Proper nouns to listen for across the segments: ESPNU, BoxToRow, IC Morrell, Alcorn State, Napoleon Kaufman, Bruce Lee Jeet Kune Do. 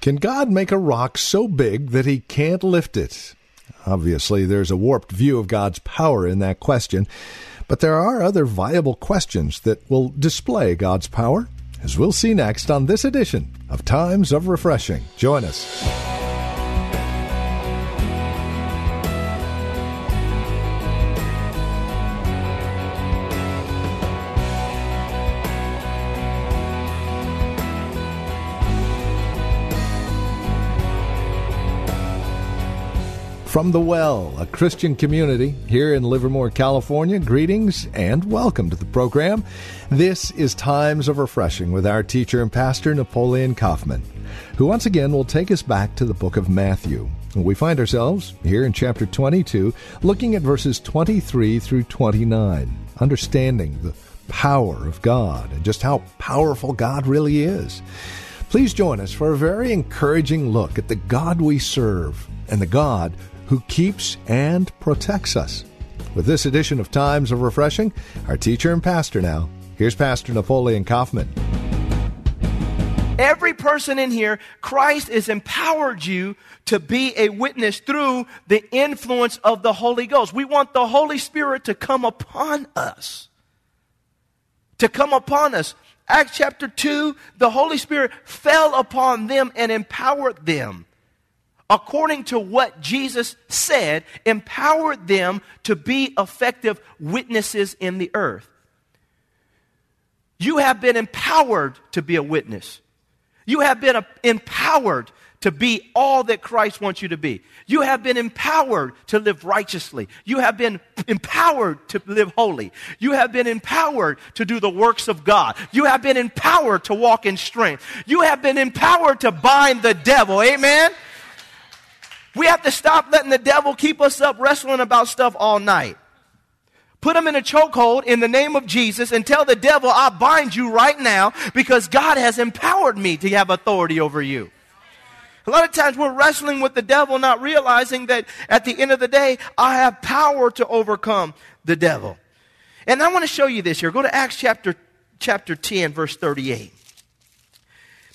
Can God make a rock so big that he can't lift it? Obviously, there's a warped view of God's power in that question, but there are other viable questions that will display God's power, as we'll see next on this edition of Times of Refreshing. Join us. From The Well, a Christian community here in Livermore, California, greetings and welcome to the program. This is Times of Refreshing with our teacher and pastor, Napoleon Kaufman, who once again will take us back to the book of Matthew. We find ourselves here in chapter 22, looking at verses 23 through 29, understanding the power of God and just how powerful God really is. Please join us for a very encouraging look at the God we serve and the God who keeps and protects us. With this edition of Times of Refreshing, our teacher and pastor now, here's Pastor Napoleon Kaufman. Every person in here, Christ has empowered you to be a witness through the influence of the Holy Ghost. We want the Holy Spirit to come upon us. Acts chapter 2, the Holy Spirit fell upon them and empowered them, according to what Jesus said, empowered them to be effective witnesses in the earth. You have been empowered to be a witness. You have been empowered to be all that Christ wants you to be. You have been empowered to live righteously. You have been empowered to live holy. You have been empowered to do the works of God. You have been empowered to walk in strength. You have been empowered to bind the devil. Amen? We have to stop letting the devil keep us up wrestling about stuff all night. Put him in a chokehold in the name of Jesus and tell the devil, I bind you right now because God has empowered me to have authority over you. A lot of times we're wrestling with the devil, not realizing that at the end of the day, I have power to overcome the devil. And I want to show you this here. Go to Acts chapter 10, verse 38.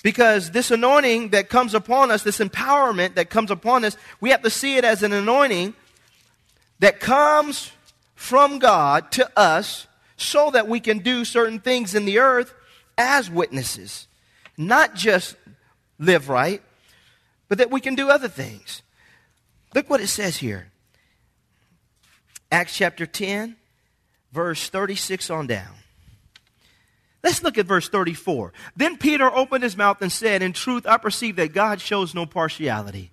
Because this anointing that comes upon us, this empowerment that comes upon us, we have to see it as an anointing that comes from God to us so that we can do certain things in the earth as witnesses. Not just live right, but that we can do other things. Look what it says here. Acts chapter 10, verse 36 on down. Let's look at verse 34. Then Peter opened his mouth and said, in truth, I perceive that God shows no partiality.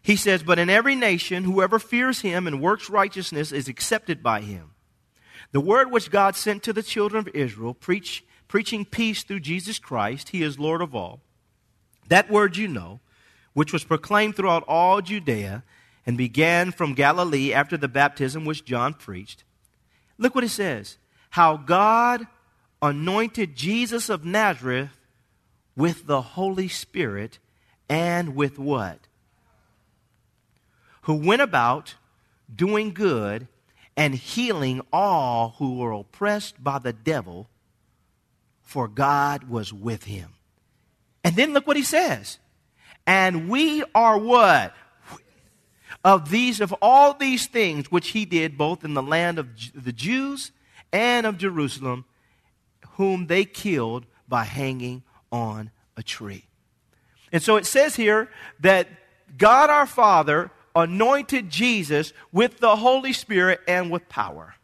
He says, but in every nation, whoever fears him and works righteousness is accepted by him. The word which God sent to the children of Israel, preaching peace through Jesus Christ, he is Lord of all. That word you know, which was proclaimed throughout all Judea and began from Galilee after the baptism which John preached. Look what it says. How God anointed Jesus of Nazareth with the Holy Spirit and with what? Who went about doing good and healing all who were oppressed by the devil, for God was with him. And then look what he says. And we are what? Of all these things which he did both in the land of the Jews and of Jerusalem, whom they killed by hanging on a tree. And so it says here that God our Father anointed Jesus with the Holy Spirit and with power.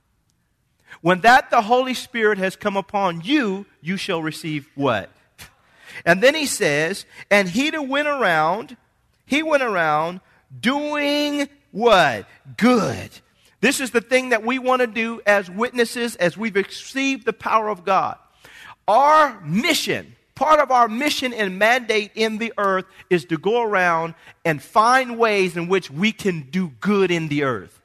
When the Holy Spirit has come upon you, you shall receive what? And then he says, and he went around doing what? Good. This is the thing that we want to do as witnesses as we've received the power of God. Our mission, Part of our mission and mandate in the earth is to go around and find ways in which we can do good in the earth.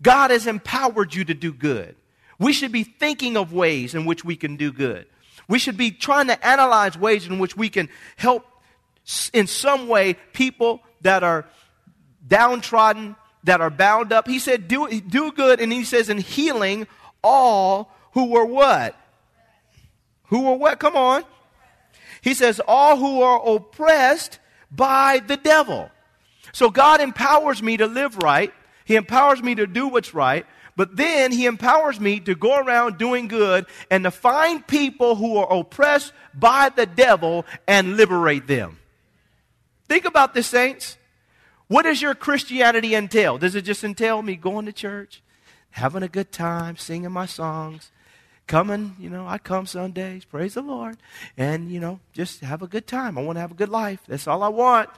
God has empowered you to do good. We should be thinking of ways in which we can do good. We should be trying to analyze ways in which we can help in some way people that are downtrodden, that are bound up. He said, do good, and he says, in healing all who were what? Who are what? Come on. He says, all who are oppressed by the devil. So God empowers me to live right. He empowers me to do what's right. But then he empowers me to go around doing good and to find people who are oppressed by the devil and liberate them. Think about this, saints. What does your Christianity entail? Does it just entail me going to church, having a good time, singing my songs? Coming, I come Sundays, praise the Lord, and, just have a good time. I want to have a good life. That's all I want.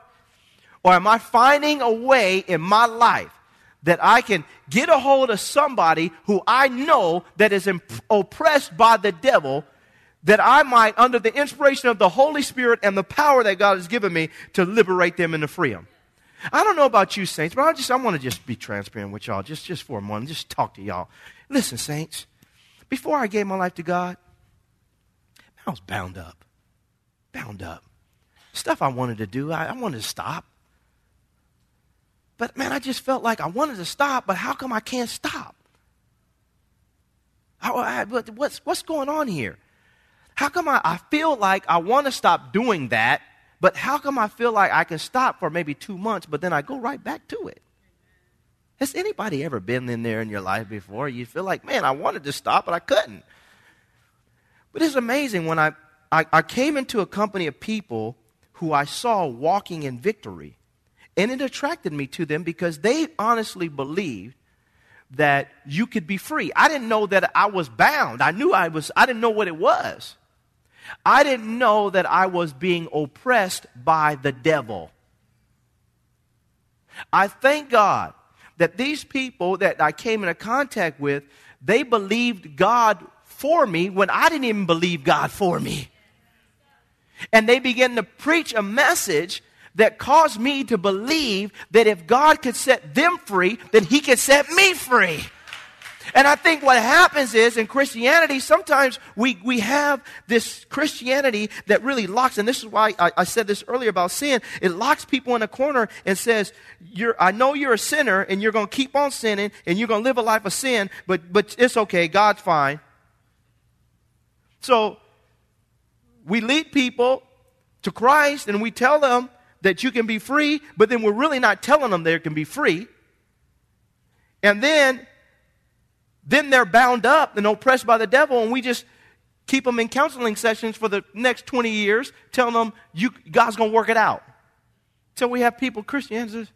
Or am I finding a way in my life that I can get a hold of somebody who I know that is oppressed by the devil, that I might, under the inspiration of the Holy Spirit and the power that God has given me, to liberate them and to free them? I don't know about you, saints, but I want to just be transparent with y'all, just for a moment, just talk to y'all. Listen, saints. Before I gave my life to God, I was bound up. Stuff I wanted to do, I wanted to stop. But man, I just felt like I wanted to stop, but how come I can't stop? What's going on here? How come I feel like I want to stop doing that, but how come I feel like I can stop for maybe 2 months, but then I go right back to it? Has anybody ever been in there in your life before? You feel like, man, I wanted to stop, but I couldn't. But it's amazing when I came into a company of people who I saw walking in victory. And it attracted me to them because they honestly believed that you could be free. I didn't know that I was bound. I didn't know what it was. I didn't know that I was being oppressed by the devil. I thank God that these people that I came into contact with, they believed God for me when I didn't even believe God for me. And they began to preach a message that caused me to believe that if God could set them free, then he could set me free. And I think what happens is, in Christianity, sometimes we have this Christianity that really locks, and this is why I said this earlier about sin, it locks people in a corner and says, I know you're a sinner, and you're going to keep on sinning, and you're going to live a life of sin, but it's okay, God's fine. So we lead people to Christ, and we tell them that you can be free, but then we're really not telling them they can be free. And then they're bound up and oppressed by the devil, and we just keep them in counseling sessions for the next 20 years, telling them God's going to work it out. So we have people, Christianity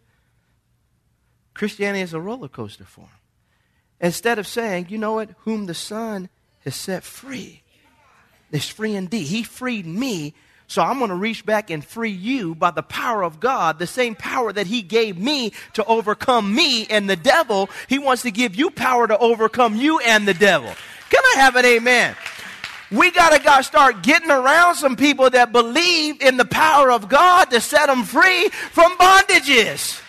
is a roller coaster for them. Instead of saying, you know what, whom the Son has set free is free indeed. He freed me, so I'm going to reach back and free you by the power of God, the same power that he gave me to overcome me and the devil. He wants to give you power to overcome you and the devil. Can I have an amen? We got to start getting around some people that believe in the power of God to set them free from bondages.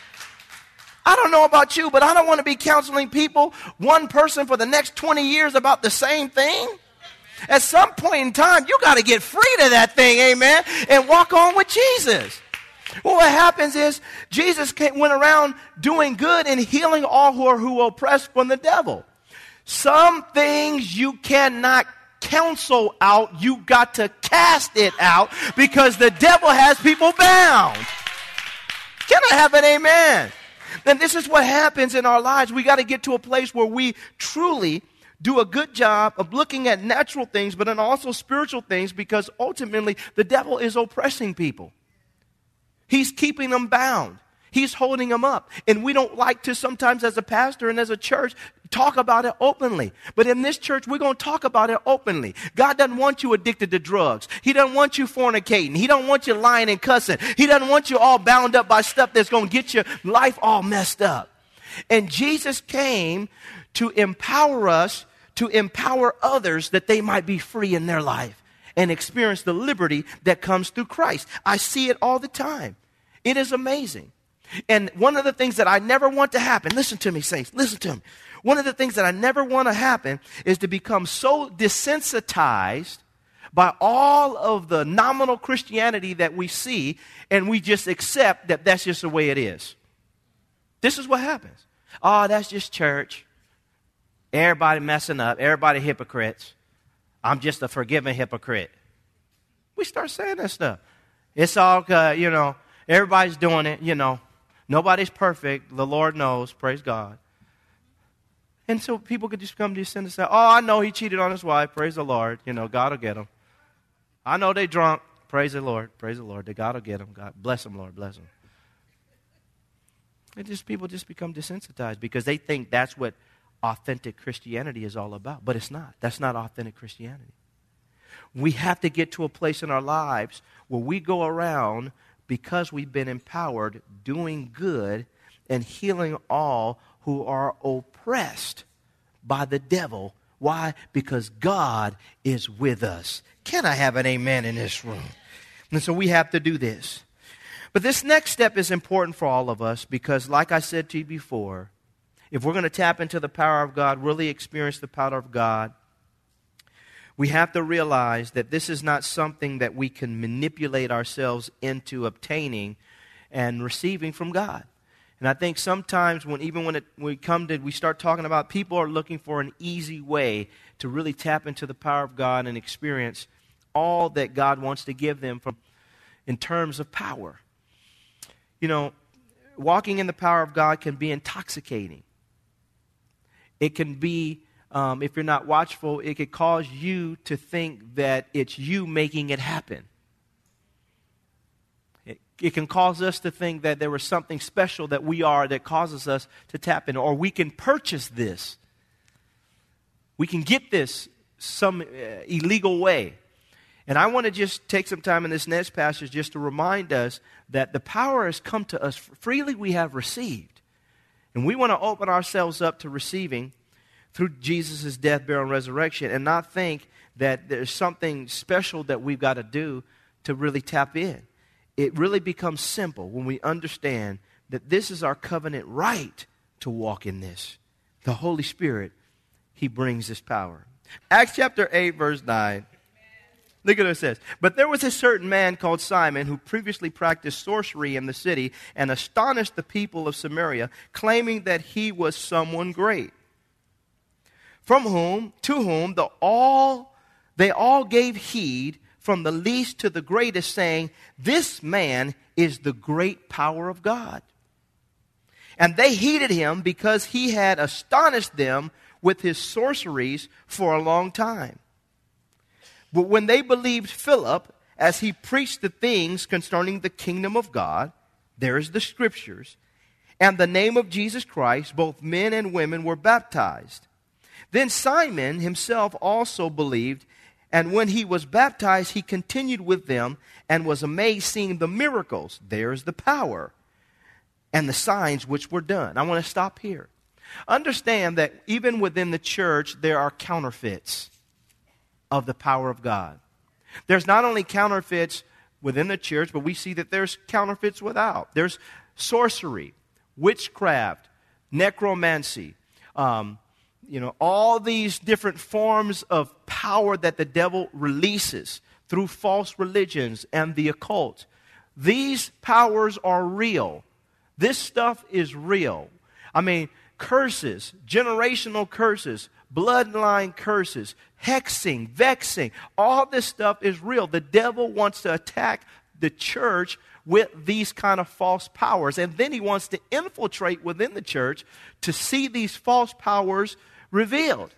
I don't know about you, but I don't want to be counseling people, one person for the next 20 years about the same thing. At some point in time, you got to get free to that thing, amen, and walk on with Jesus. Well, what happens is Jesus went around doing good and healing all who were oppressed from the devil. Some things you cannot counsel out. You got to cast it out because the devil has people bound. Can I have an amen? And this is what happens in our lives. We got to get to a place where we truly do a good job of looking at natural things, but then also spiritual things, because ultimately the devil is oppressing people. He's keeping them bound. He's holding them up. And we don't like to sometimes as a pastor and as a church talk about it openly. But in this church, we're going to talk about it openly. God doesn't want you addicted to drugs. He doesn't want you fornicating. He don't want you lying and cussing. He doesn't want you all bound up by stuff that's going to get your life all messed up. And Jesus came to empower us to empower others that they might be free in their life and experience the liberty that comes through Christ. I see it all the time. It is amazing. And one of the things that I never want to happen, listen to me, saints, listen to me. One of the things that I never want to happen is to become so desensitized by all of the nominal Christianity that we see, and we just accept that that's just the way it is. This is what happens. Oh, that's just church. Everybody messing up. Everybody hypocrites. I'm just a forgiven hypocrite. We start saying that stuff. It's all, everybody's doing it, Nobody's perfect. The Lord knows. Praise God. And so people could just come to your sin and say, oh, I know he cheated on his wife. Praise the Lord. God will get him. I know they drunk. Praise the Lord. Praise the Lord. God will get him. God bless him, Lord. Bless him. And people become desensitized because they think that's what authentic Christianity is all about. But it's not. That's not authentic Christianity. We have to get to a place in our lives where we go around because we've been empowered doing good and healing all who are oppressed by the devil. Why? Because God is with us. Can I have an amen in this room? And so we have to do this. But this next step is important for all of us because, like I said to you before, if we're going to tap into the power of God, really experience the power of God, we have to realize that this is not something that we can manipulate ourselves into obtaining and receiving from God. And I think sometimes we start talking about people are looking for an easy way to really tap into the power of God and experience all that God wants to give them in terms of power. Walking in the power of God can be intoxicating. It can be, if you're not watchful, it could cause you to think that it's you making it happen. It can cause us to think that there was something special that we are that causes us to tap in, or we can purchase this. We can get this some illegal way. And I want to just take some time in this next passage just to remind us that the power has come to us freely, we have received. And we want to open ourselves up to receiving through Jesus' death, burial, and resurrection, and not think that there's something special that we've got to do to really tap in. It really becomes simple when we understand that this is our covenant right to walk in this. The Holy Spirit, He brings this power. Acts chapter 8, verse 9. Look at what it says. But there was a certain man called Simon who previously practiced sorcery in the city and astonished the people of Samaria, claiming that he was someone great. To whom they all gave heed, from the least to the greatest, saying, this man is the great power of God. And they heeded him because he had astonished them with his sorceries for a long time. But when they believed Philip, as he preached the things concerning the kingdom of God, there is the scriptures, and the name of Jesus Christ, both men and women were baptized. Then Simon himself also believed, and when he was baptized, he continued with them and was amazed seeing the miracles. There is the power and the signs which were done. I want to stop here. Understand that even within the church, there are counterfeits of the power of God. There's not only counterfeits within the church, but we see that there's counterfeits without. There's sorcery, witchcraft, necromancy, all these different forms of power that the devil releases through false religions and the occult. These powers are real. This stuff is real. Curses, generational curses, bloodline curses, hexing, vexing, all this stuff is real. The devil wants to attack the church with these kind of false powers. And then he wants to infiltrate within the church to see these false powers revealed.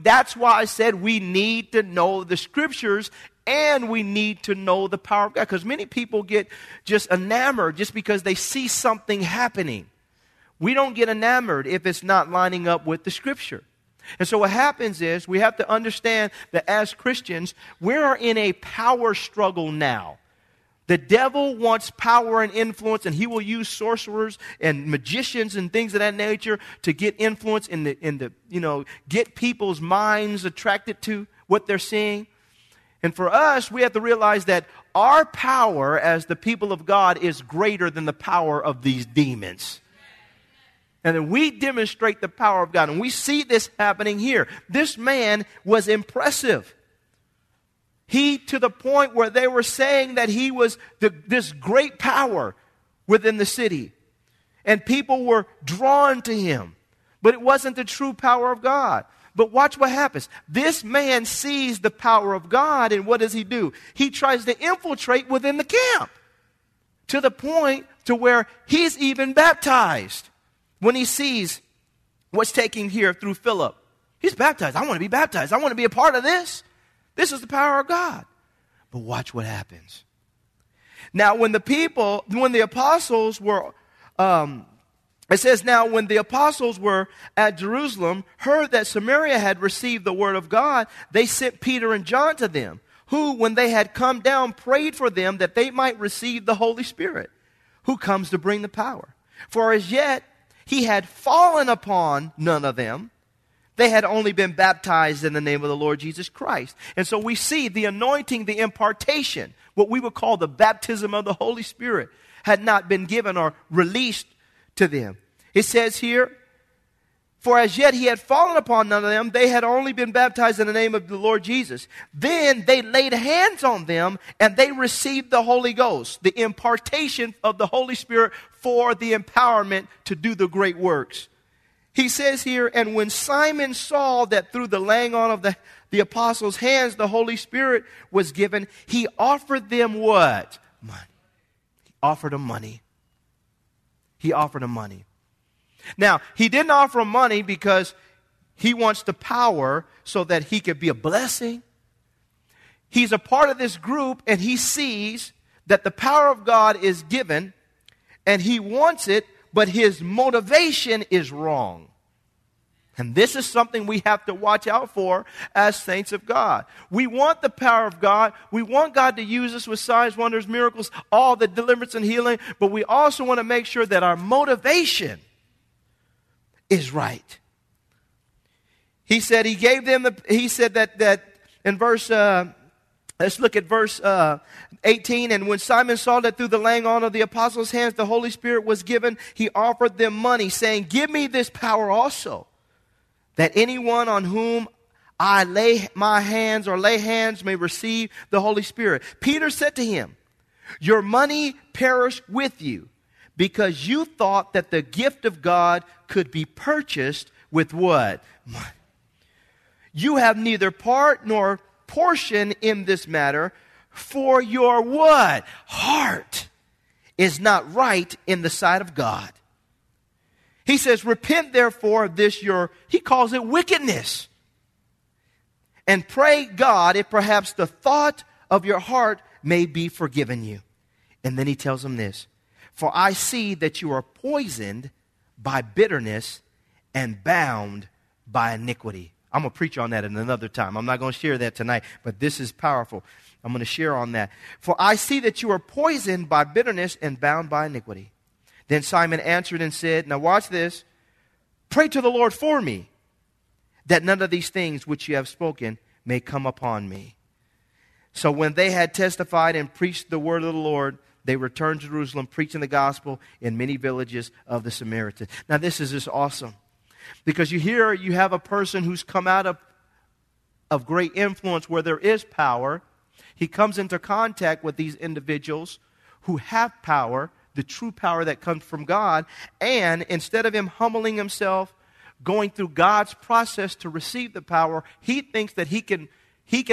That's why I said we need to know the scriptures and we need to know the power of God. Because many people get just enamored just because they see something happening. We don't get enamored if it's not lining up with the scripture. And so what happens is we have to understand that as Christians, we are in a power struggle now. The devil wants power and influence, and he will use sorcerers and magicians and things of that nature to get influence get people's minds attracted to what they're seeing. And for us, we have to realize that our power as the people of God is greater than the power of these demons. And then we demonstrate the power of God. And we see this happening here. This man was impressive. He, to the point where they were saying that he was this great power within the city. And people were drawn to him. But it wasn't the true power of God. But watch what happens. This man sees the power of God, and what does he do? He tries to infiltrate within the camp to the point to where he's even baptized. When he sees what's taking here through Philip, he's baptized. I want to be baptized. I want to be a part of this. This is the power of God. But watch what happens. Now, when the apostles were, it says, now when the apostles were at Jerusalem, heard that Samaria had received the word of God, they sent Peter and John to them, who, when they had come down, prayed for them that they might receive the Holy Spirit, who comes to bring the power. For as yet, he had fallen upon none of them. They had only been baptized in the name of the Lord Jesus Christ. And so we see the anointing, the impartation, what we would call the baptism of the Holy Spirit, had not been given or released to them. It says here, for as yet he had fallen upon none of them. They had only been baptized in the name of the Lord Jesus. Then they laid hands on them and they received the Holy Ghost, the impartation of the Holy Spirit for the empowerment to do the great works. He says here, and when Simon saw that through the laying on of the apostles' hands, the Holy Spirit was given, he offered them what? Money. He offered them money. He offered them money. Now, he didn't offer him money because he wants the power so that he could be a blessing. He's a part of this group and he sees that the power of God is given and he wants it, but his motivation is wrong. And this is something we have to watch out for as saints of God. We want the power of God. We want God to use us with signs, wonders, miracles, all the deliverance and healing, but we also want to make sure that our motivation is right. He said he gave them the. He said that in verse. Let's look at verse 18. And when Simon saw that through the laying on of the apostles' hands the Holy Spirit was given, he offered them money, saying, "Give me this power also, that anyone on whom I lay my hands or lay hands may receive the Holy Spirit." Peter said to him, "Your money perish with you, because you thought that the gift of God could be purchased with what? Money. You have neither part nor portion in this matter, for your what? Heart is not right in the sight of God." He says, "Repent therefore of this your," he calls it wickedness, "and pray God if perhaps the thought of your heart may be forgiven you." And then he tells him this, "For I see that you are poisoned by bitterness and bound by iniquity." I'm going to preach on that in another time. I'm not going to share that tonight, but this is powerful. I'm going to share on that. "For I see that you are poisoned by bitterness and bound by iniquity." Then Simon answered and said, now watch this, "Pray to the Lord for me, that none of these things which you have spoken may come upon me." So when they had testified and preached the word of the Lord, they returned to Jerusalem, preaching the gospel in many villages of the Samaritans. Now, this is just awesome. Because you have a person who's come out of great influence where there is power. He comes into contact with these individuals who have power, the true power that comes from God. And instead of him humbling himself, going through God's process to receive the power, he thinks that he can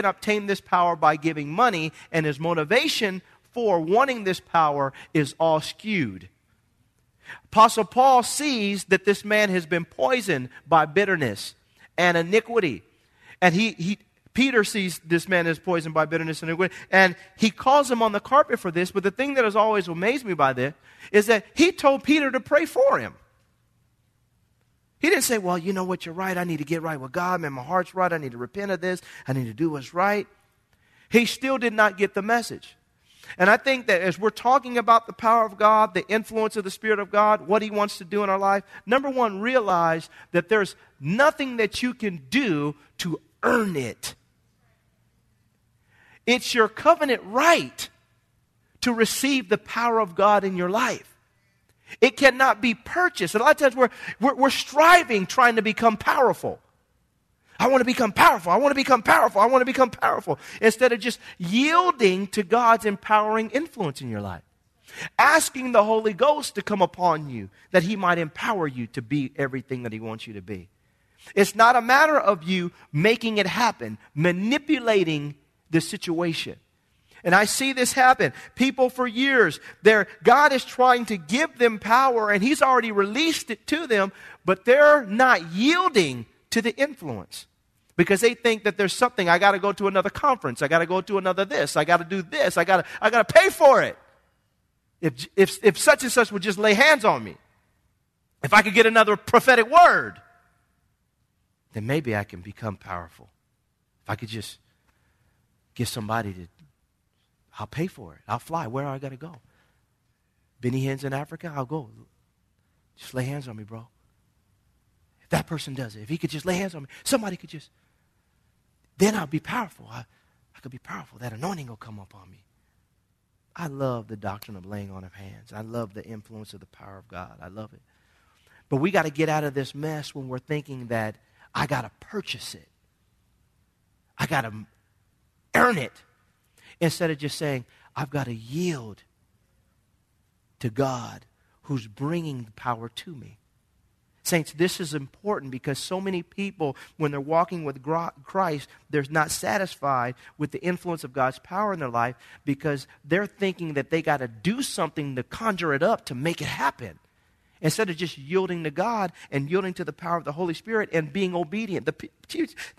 obtain this power by giving money, and his motivation for wanting this power is all skewed. Apostle Paul sees that this man has been poisoned by bitterness and iniquity. And Peter sees this man is poisoned by bitterness and iniquity. And he calls him on the carpet for this. But the thing that has always amazed me by this is that he told Peter to pray for him. He didn't say, well, you know what, you're right. I need to get right with God. Man, my heart's right. I need to repent of this. I need to do what's right. He still did not get the message. And I think that as we're talking about the power of God, the influence of the Spirit of God, what He wants to do in our life, number one, realize that there's nothing that you can do to earn it. It's your covenant right to receive the power of God in your life. It cannot be purchased. And a lot of times we're striving, trying to become powerful. I want to become powerful. I want to become powerful. I want to become powerful. Instead of just yielding to God's empowering influence in your life. Asking the Holy Ghost to come upon you, that He might empower you to be everything that He wants you to be. It's not a matter of you making it happen, manipulating the situation. And I see this happen. People for years, God is trying to give them power, and He's already released it to them, but they're not yielding to the influence. Because they think that there's something, I got to go to another conference, I got to go to another this, I got to do this, I got to pay for it. If such and such would just lay hands on me, if I could get another prophetic word, then maybe I can become powerful. If I could just get somebody to, I'll pay for it. I'll fly. Where do I got to go? Benny Hinn's in Africa? I'll go. Just lay hands on me, bro. If that person does it, if he could just lay hands on me, somebody could just, then I'll be powerful. I could be powerful. That anointing will come upon me. I love the doctrine of laying on of hands. I love the influence of the power of God. I love it. But we got to get out of this mess when we're thinking that I got to purchase it. I got to earn it. Instead of just saying, I've got to yield to God who's bringing the power to me. Saints, this is important because so many people, when they're walking with Christ, they're not satisfied with the influence of God's power in their life because they're thinking that they got to do something to conjure it up to make it happen. Instead of just yielding to God and yielding to the power of the Holy Spirit and being obedient. The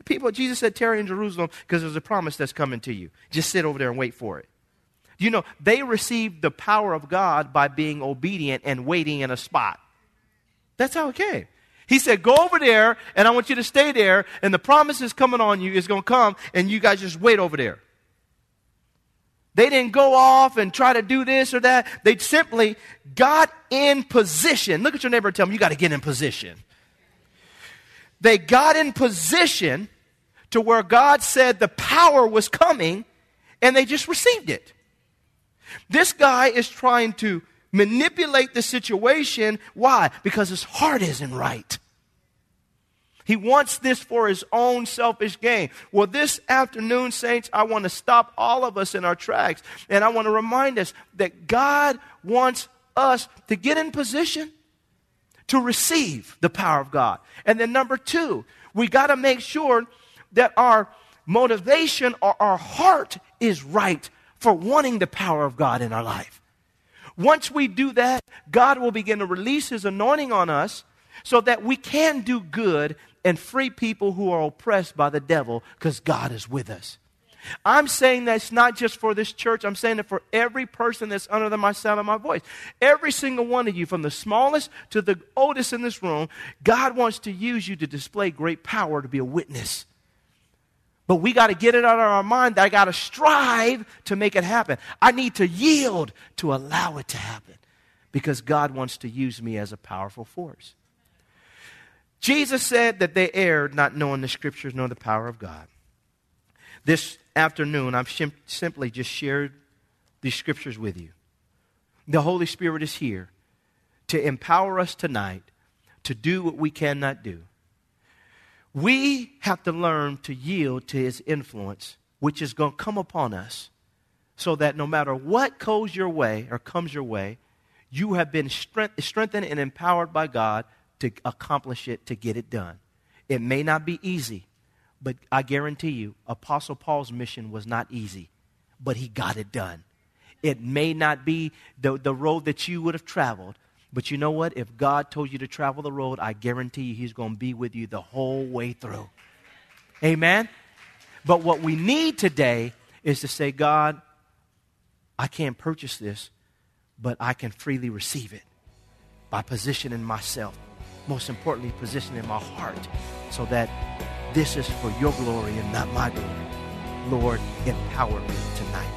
people, Jesus said, tarry in Jerusalem because there's a promise that's coming to you. Just sit over there and wait for it. You know, they received the power of God by being obedient and waiting in a spot. That's how it came. He said, go over there, and I want you to stay there, and the promise is coming on you. It's going to come, and you guys just wait over there. They didn't go off and try to do this or that. They simply got in position. Look at your neighbor and tell them, you got to get in position. They got in position to where God said the power was coming, and they just received it. This guy is trying to manipulate the situation. Why? Because his heart isn't right. He wants this for his own selfish gain. Well, this afternoon, saints, I want to stop all of us in our tracks. And I want to remind us that God wants us to get in position to receive the power of God. And then number two, we got to make sure that our motivation or our heart is right for wanting the power of God in our life. Once we do that, God will begin to release His anointing on us so that we can do good and free people who are oppressed by the devil because God is with us. I'm saying that it's not just for this church. I'm saying it for every person that's under the sound of my voice. Every single one of you, from the smallest to the oldest in this room, God wants to use you to display great power to be a witness. But we got to get it out of our mind that I got to strive to make it happen. I need to yield to allow it to happen because God wants to use me as a powerful force. Jesus said that they erred, not knowing the scriptures nor the power of God. This afternoon, I've simply just shared these scriptures with you. The Holy Spirit is here to empower us tonight to do what we cannot do. We have to learn to yield to His influence, which is going to come upon us, so that no matter what comes your way, you have been strengthened and empowered by God to accomplish it, to get it done. It may not be easy, but I guarantee you, Apostle Paul's mission was not easy, but he got it done. It may not be the road that you would have traveled, but you know what? If God told you to travel the road, I guarantee you He's going to be with you the whole way through. Amen? But what we need today is to say, God, I can't purchase this, but I can freely receive it by positioning myself. Most importantly, positioning my heart so that this is for your glory and not my glory. Lord, empower me tonight.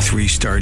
Three-star